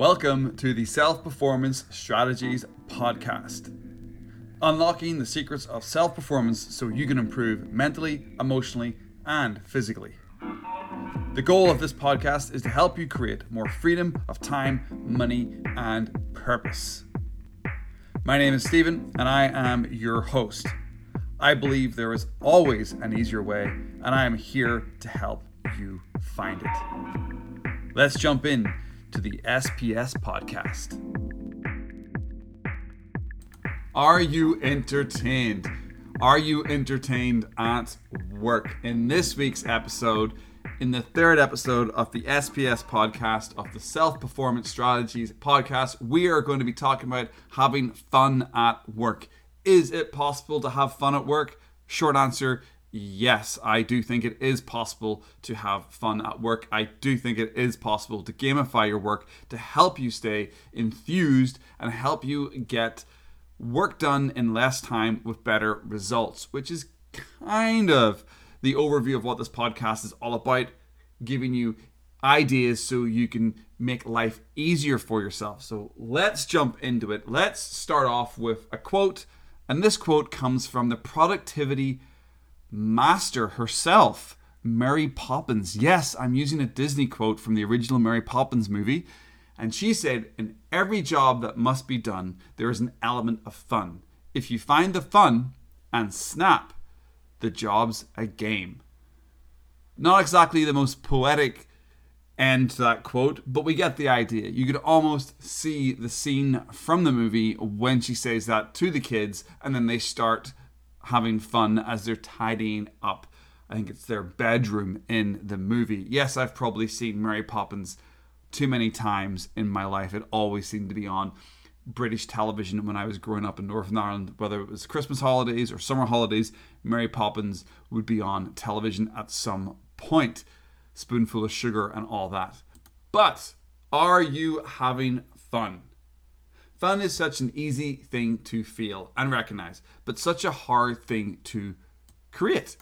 Welcome to the Self-Performance Strategies Podcast. Unlocking the secrets of self-performance so you can improve mentally, emotionally, and physically. The goal of this podcast is to help you create more freedom of time, money, and purpose. My name is Stephen, and I am your host. I believe there is always an easier way, and I am here to help you find it. Let's jump in to the SPS podcast. Are you entertained? Are you entertained at work? In this week's episode, in the third episode of the SPS podcast, of the Self-Performance Strategies podcast, we are going to be talking about having fun at work. Is it possible to have fun at work? Short answer, yes, I do think it is possible to have fun at work. I do think it is possible to gamify your work to help you stay enthused and help you get work done in less time with better results, which is kind of the overview of what this podcast is all about, giving you ideas so you can make life easier for yourself. So let's jump into it. Let's start off with a quote. And this quote comes from the productivity master herself, Mary Poppins. Yes, I'm using a Disney quote from the original Mary Poppins movie. And she said, "In every job that must be done, there is an element of fun. If you find the fun and snap, the job's a game." Not exactly the most poetic end to that quote, but we get the idea. You could almost see the scene from the movie when she says that to the kids, and then they start having fun as they're tidying up. I think it's their bedroom in the movie. Yes, I've probably seen Mary Poppins too many times in my life. It always seemed to be on British television when I was growing up in Northern Ireland, whether it was Christmas holidays or summer holidays. Mary Poppins would be on television at some point. Spoonful of Sugar and all that. But are you having fun? Fun is such an easy thing to feel and recognize, but such a hard thing to create.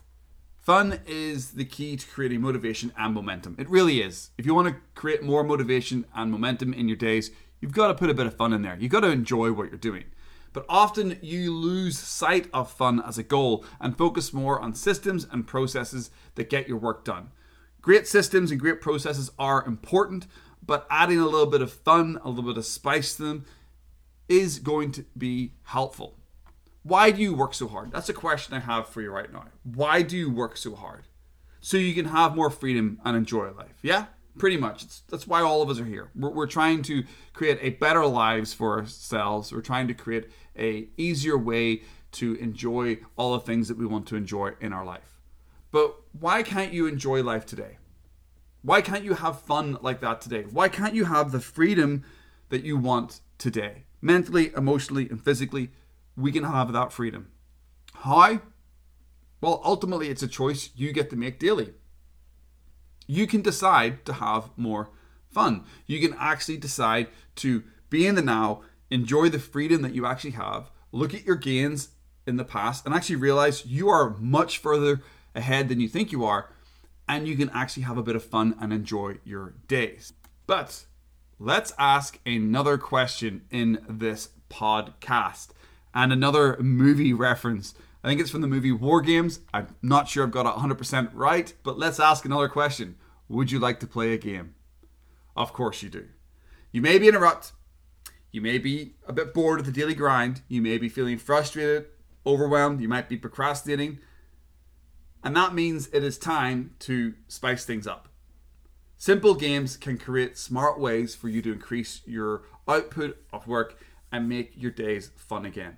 Fun is the key to creating motivation and momentum. It really is. If you want to create more motivation and momentum in your days, you've got to put a bit of fun in there. You've got to enjoy what you're doing. But often you lose sight of fun as a goal and focus more on systems and processes that get your work done. Great systems and great processes are important, but adding a little bit of fun, a little bit of spice to them is going to be helpful. Why do you work so hard? That's a question I have for you right now. Why do you work so hard? So you can have more freedom and enjoy life. Yeah, pretty much. That's why all of us are here. We're trying to create a better lives for ourselves. We're trying to create an easier way to enjoy all the things that we want to enjoy in our life. But why can't you enjoy life today? Why can't you have fun like that today? Why can't you have the freedom that you want today? Mentally, emotionally, and physically, we can have that freedom. How? Well, ultimately, it's a choice you get to make daily. You can decide to have more fun. You can actually decide to be in the now, enjoy the freedom that you actually have, look at your gains in the past, and actually realize you are much further ahead than you think you are, and you can actually have a bit of fun and enjoy your days. But let's ask another question in this podcast and another movie reference. I think it's from the movie War Games. I'm not sure I've got it 100% right, but let's ask another question. Would you like to play a game? Of course you do. You may be in a rut. You may be a bit bored of the daily grind. You may be feeling frustrated, overwhelmed. You might be procrastinating. And that means it is time to spice things up. Simple games can create smart ways for you to increase your output of work and make your days fun again.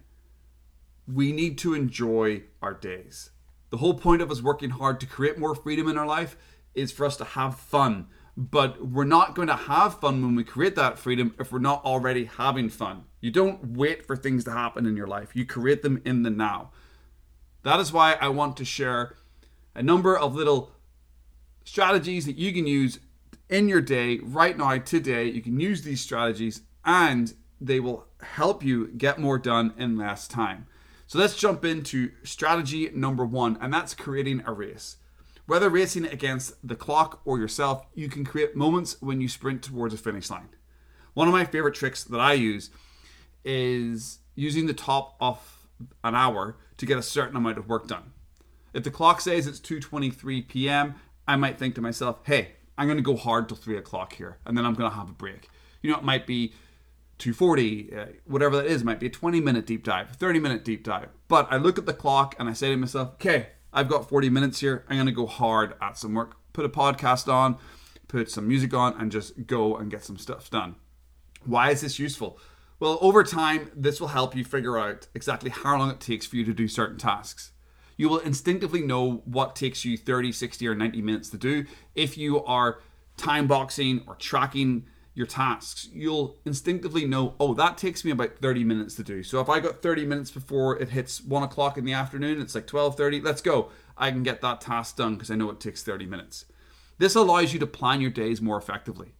We need to enjoy our days. The whole point of us working hard to create more freedom in our life is for us to have fun. But we're not going to have fun when we create that freedom if we're not already having fun. You don't wait for things to happen in your life. You create them in the now. That is why I want to share a number of little strategies that you can use in your day right now, today. You can use these strategies and they will help you get more done in less time. So let's jump into strategy number one, and that's creating a race. Whether racing against the clock or yourself, you can create moments when you sprint towards a finish line. One of my favorite tricks that I use is using the top of an hour to get a certain amount of work done. If the clock says it's 2:23 p.m., I might think to myself, hey, I'm going to go hard till 3 o'clock here, and then I'm going to have a break. You know, it might be 2:40, whatever that is. It might be a 20-minute deep dive, 30-minute deep dive. But I look at the clock and I say to myself, okay, I've got 40 minutes here. I'm going to go hard at some work. Put a podcast on, put some music on, and just go and get some stuff done. Why is this useful? Well, over time, this will help you figure out exactly how long it takes for you to do certain tasks. You will instinctively know what takes you 30, 60, or 90 minutes to do. If you are time boxing or tracking your tasks, you'll instinctively know, oh, that takes me about 30 minutes to do. So if I got 30 minutes before it hits 1 o'clock in the afternoon, it's like 12:30, let's go. I can get that task done because I know it takes 30 minutes. This allows you to plan your days more effectively,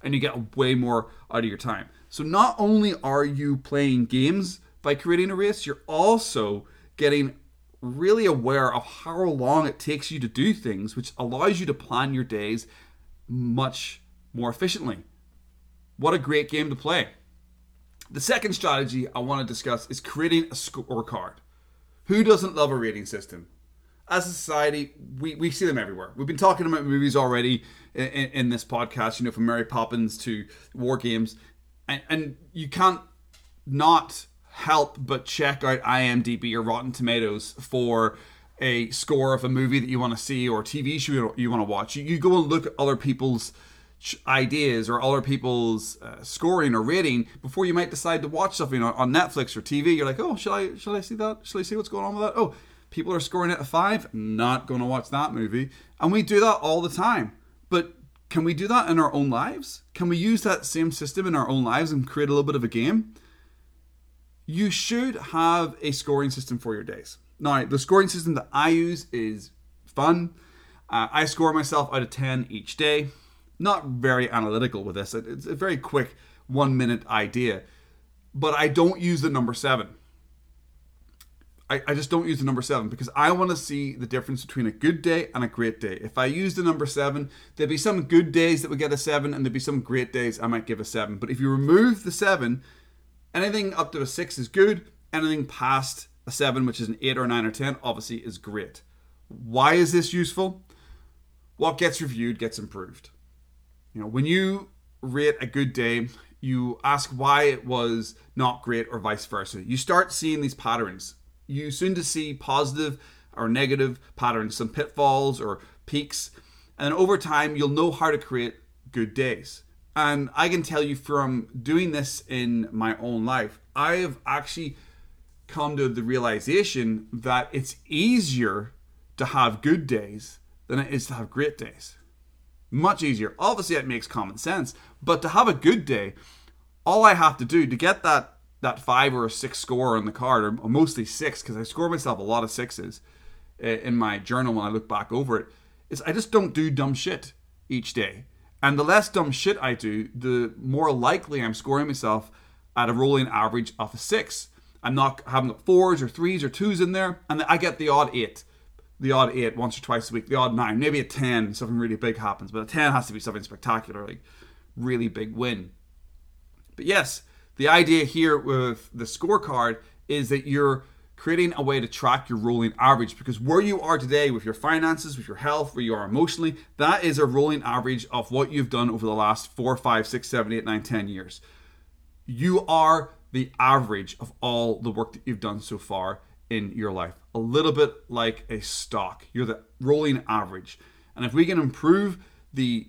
and you get way more out of your time. So not only are you playing games by creating a race, you're also getting really aware of how long it takes you to do things, which allows you to plan your days much more efficiently. What a great game to play. The second strategy I want to discuss is creating a scorecard. Who doesn't love a rating system? As a society, we see them everywhere. We've been talking about movies already in this podcast, you know, from Mary Poppins to War Games. And you can't not help but check out IMDb or Rotten Tomatoes for a score of a movie that you want to see or a TV show you want to watch. You go and look at other people's ideas or other people's scoring or rating before you might decide to watch something on Netflix or TV. You're like, oh, should I see that? Should I see what's going on with that? Oh, people are scoring it a 5. Not going to watch that movie. And we do that all the time. But can we do that in our own lives? Can we use that same system in our own lives and create a little bit of a game? You should have a scoring system for your days. Now, the scoring system that I use is fun. I score myself out of 10 each day. Not very analytical with this. It's a very quick 1-minute idea. But I don't use the number 7. I just don't use the number 7 because I want to see the difference between a good day and a great day. If I use the number 7, there'd be some good days that would get a 7 and there'd be some great days I might give a 7. But if you remove the 7, anything up to a 6 is good. Anything past a 7, which is an 8 or a 9 or 10, obviously is great. Why is this useful? What gets reviewed gets improved. You know, when you rate a good day, you ask why it was not great or vice versa. You start seeing these patterns. You soon to see positive or negative patterns, some pitfalls or peaks. And over time, you'll know how to create good days. And I can tell you from doing this in my own life, I have actually come to the realization that it's easier to have good days than it is to have great days. Much easier. Obviously, it makes common sense. But to have a good day, all I have to do to get that 5 or a 6 score on the card, or mostly 6, because I score myself a lot of 6s in my journal when I look back over it, is I just don't do dumb shit each day. And the less dumb shit I do, the more likely I'm scoring myself at a rolling average of a 6. I'm not having 4s or 3s or 2s in there, and I get the odd 8. The odd 8 once or twice a week, the odd 9, maybe a 10, something really big happens, but a 10 has to be something spectacular, like really big win. But yes, the idea here with the scorecard is that you're creating a way to track your rolling average, because where you are today with your finances, with your health, where you are emotionally, that is a rolling average of what you've done over the last 4, 5, 6, 7, 8, 9, 10 years. You are the average of all the work that you've done so far in your life. A little bit like a stock. You're the rolling average. And if we can improve the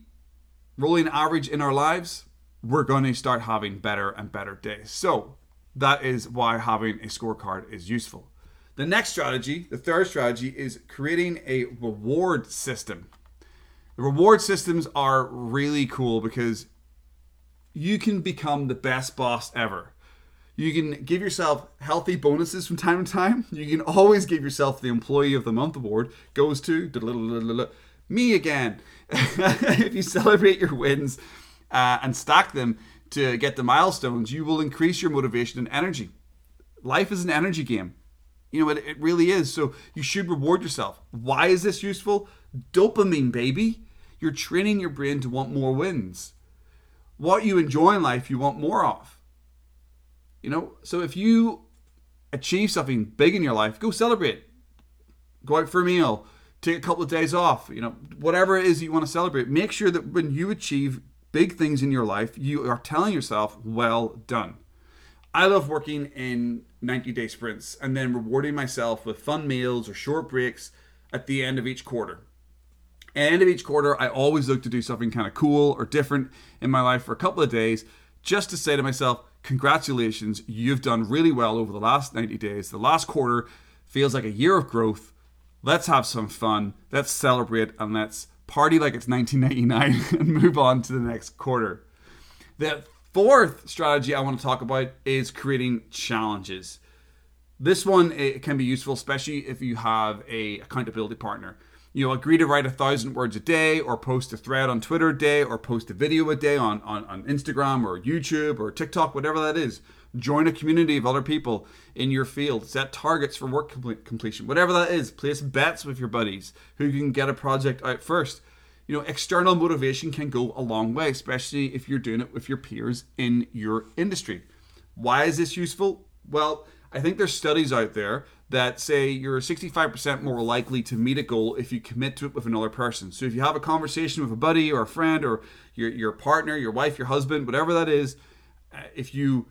rolling average in our lives, we're going to start having better and better days. So that is why having a scorecard is useful. The next strategy, the third strategy, is creating a reward system. The reward systems are really cool because you can become the best boss ever. You can give yourself healthy bonuses from time to time. You can always give yourself the Employee of the Month award. Goes to me again. If you celebrate your wins, and stack them to get the milestones, you will increase your motivation and energy. Life is an energy game. You know, it really is. So you should reward yourself. Why is this useful? Dopamine, baby. You're training your brain to want more wins. what you enjoy in life, you want more of. You know, so if you achieve something big in your life, go celebrate. Go out for a meal, take a couple of days off, you know, whatever it is you want to celebrate. Make sure that when you achieve big things in your life, you are telling yourself, well done. I love working in 90-day sprints and then rewarding myself with fun meals or short breaks at the end of each quarter. End of each quarter, I always look to do something kind of cool or different in my life for a couple of days just to say to myself, congratulations, you've done really well over the last 90 days. The last quarter feels like a year of growth. Let's have some fun. Let's celebrate and let's party like it's 1999 and move on to the next quarter. The fourth strategy I want to talk about is creating challenges. This one, it can be useful, especially if you have an accountability partner. You know, agree to write 1,000 words a day or post a thread on Twitter a day or post a video a day on Instagram or YouTube or TikTok, whatever that is. Join a community of other people in your field. Set targets for work completion, whatever that is. Place bets with your buddies who can get a project out first. You know, external motivation can go a long way, especially if you're doing it with your peers in your industry. Why is this useful? Well, I think there's studies out there that say you're 65% more likely to meet a goal if you commit to it with another person. So if you have a conversation with a buddy or a friend or your partner, your wife, your husband, whatever that is, if you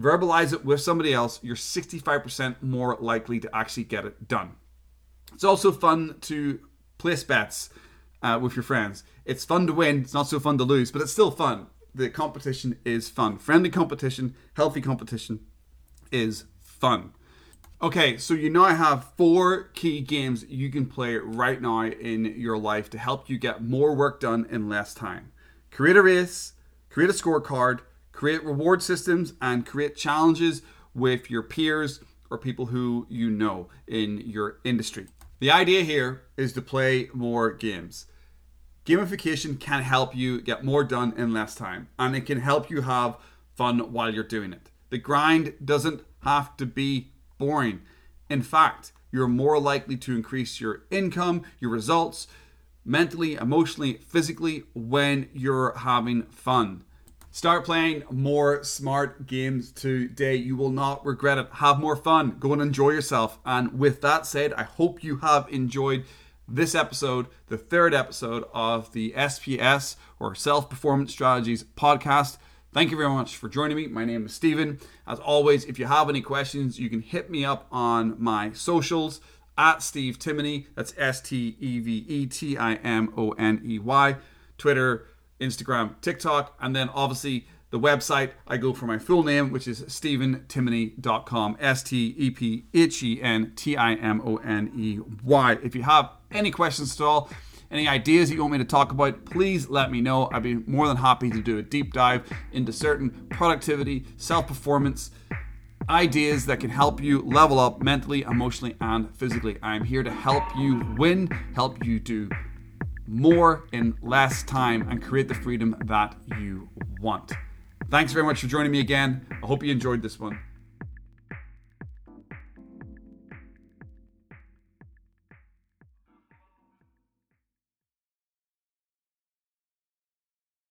verbalize it with somebody else, you're 65% more likely to actually get it done. It's also fun to place bets with your friends. It's fun to win. It's not so fun to lose, but it's still fun. The competition is fun. Friendly competition, healthy competition is fun. Okay, so you now have 4 key games you can play right now in your life to help you get more work done in less time. Create a race, create a scorecard, create reward systems, and create challenges with your peers or people who you know in your industry. The idea here is to play more games. Gamification can help you get more done in less time, and it can help you have fun while you're doing it. The grind doesn't have to be boring. In fact, you're more likely to increase your income, your results, mentally, emotionally, physically, when you're having fun. Start playing more smart games today. You will not regret it. Have more fun. Go and enjoy yourself. And with that said, I hope you have enjoyed this episode, the 3rd episode of the SPS or Self-Performance Strategies podcast. Thank you very much for joining me. My name is Stephen. As always, if you have any questions, you can hit me up on my socials at Steve Timoney. That's SteveTimoney. Twitter, Instagram, TikTok. And then obviously the website, I go for my full name, which is stephentimoney.com. Stephentimoney. If you have any questions at all, any ideas that you want me to talk about, please let me know. I'd be more than happy to do a deep dive into certain productivity, self-performance ideas that can help you level up mentally, emotionally, and physically. I'm here to help you win, help you do more in less time, and create the freedom that you want. Thanks very much for joining me again. I hope you enjoyed this one.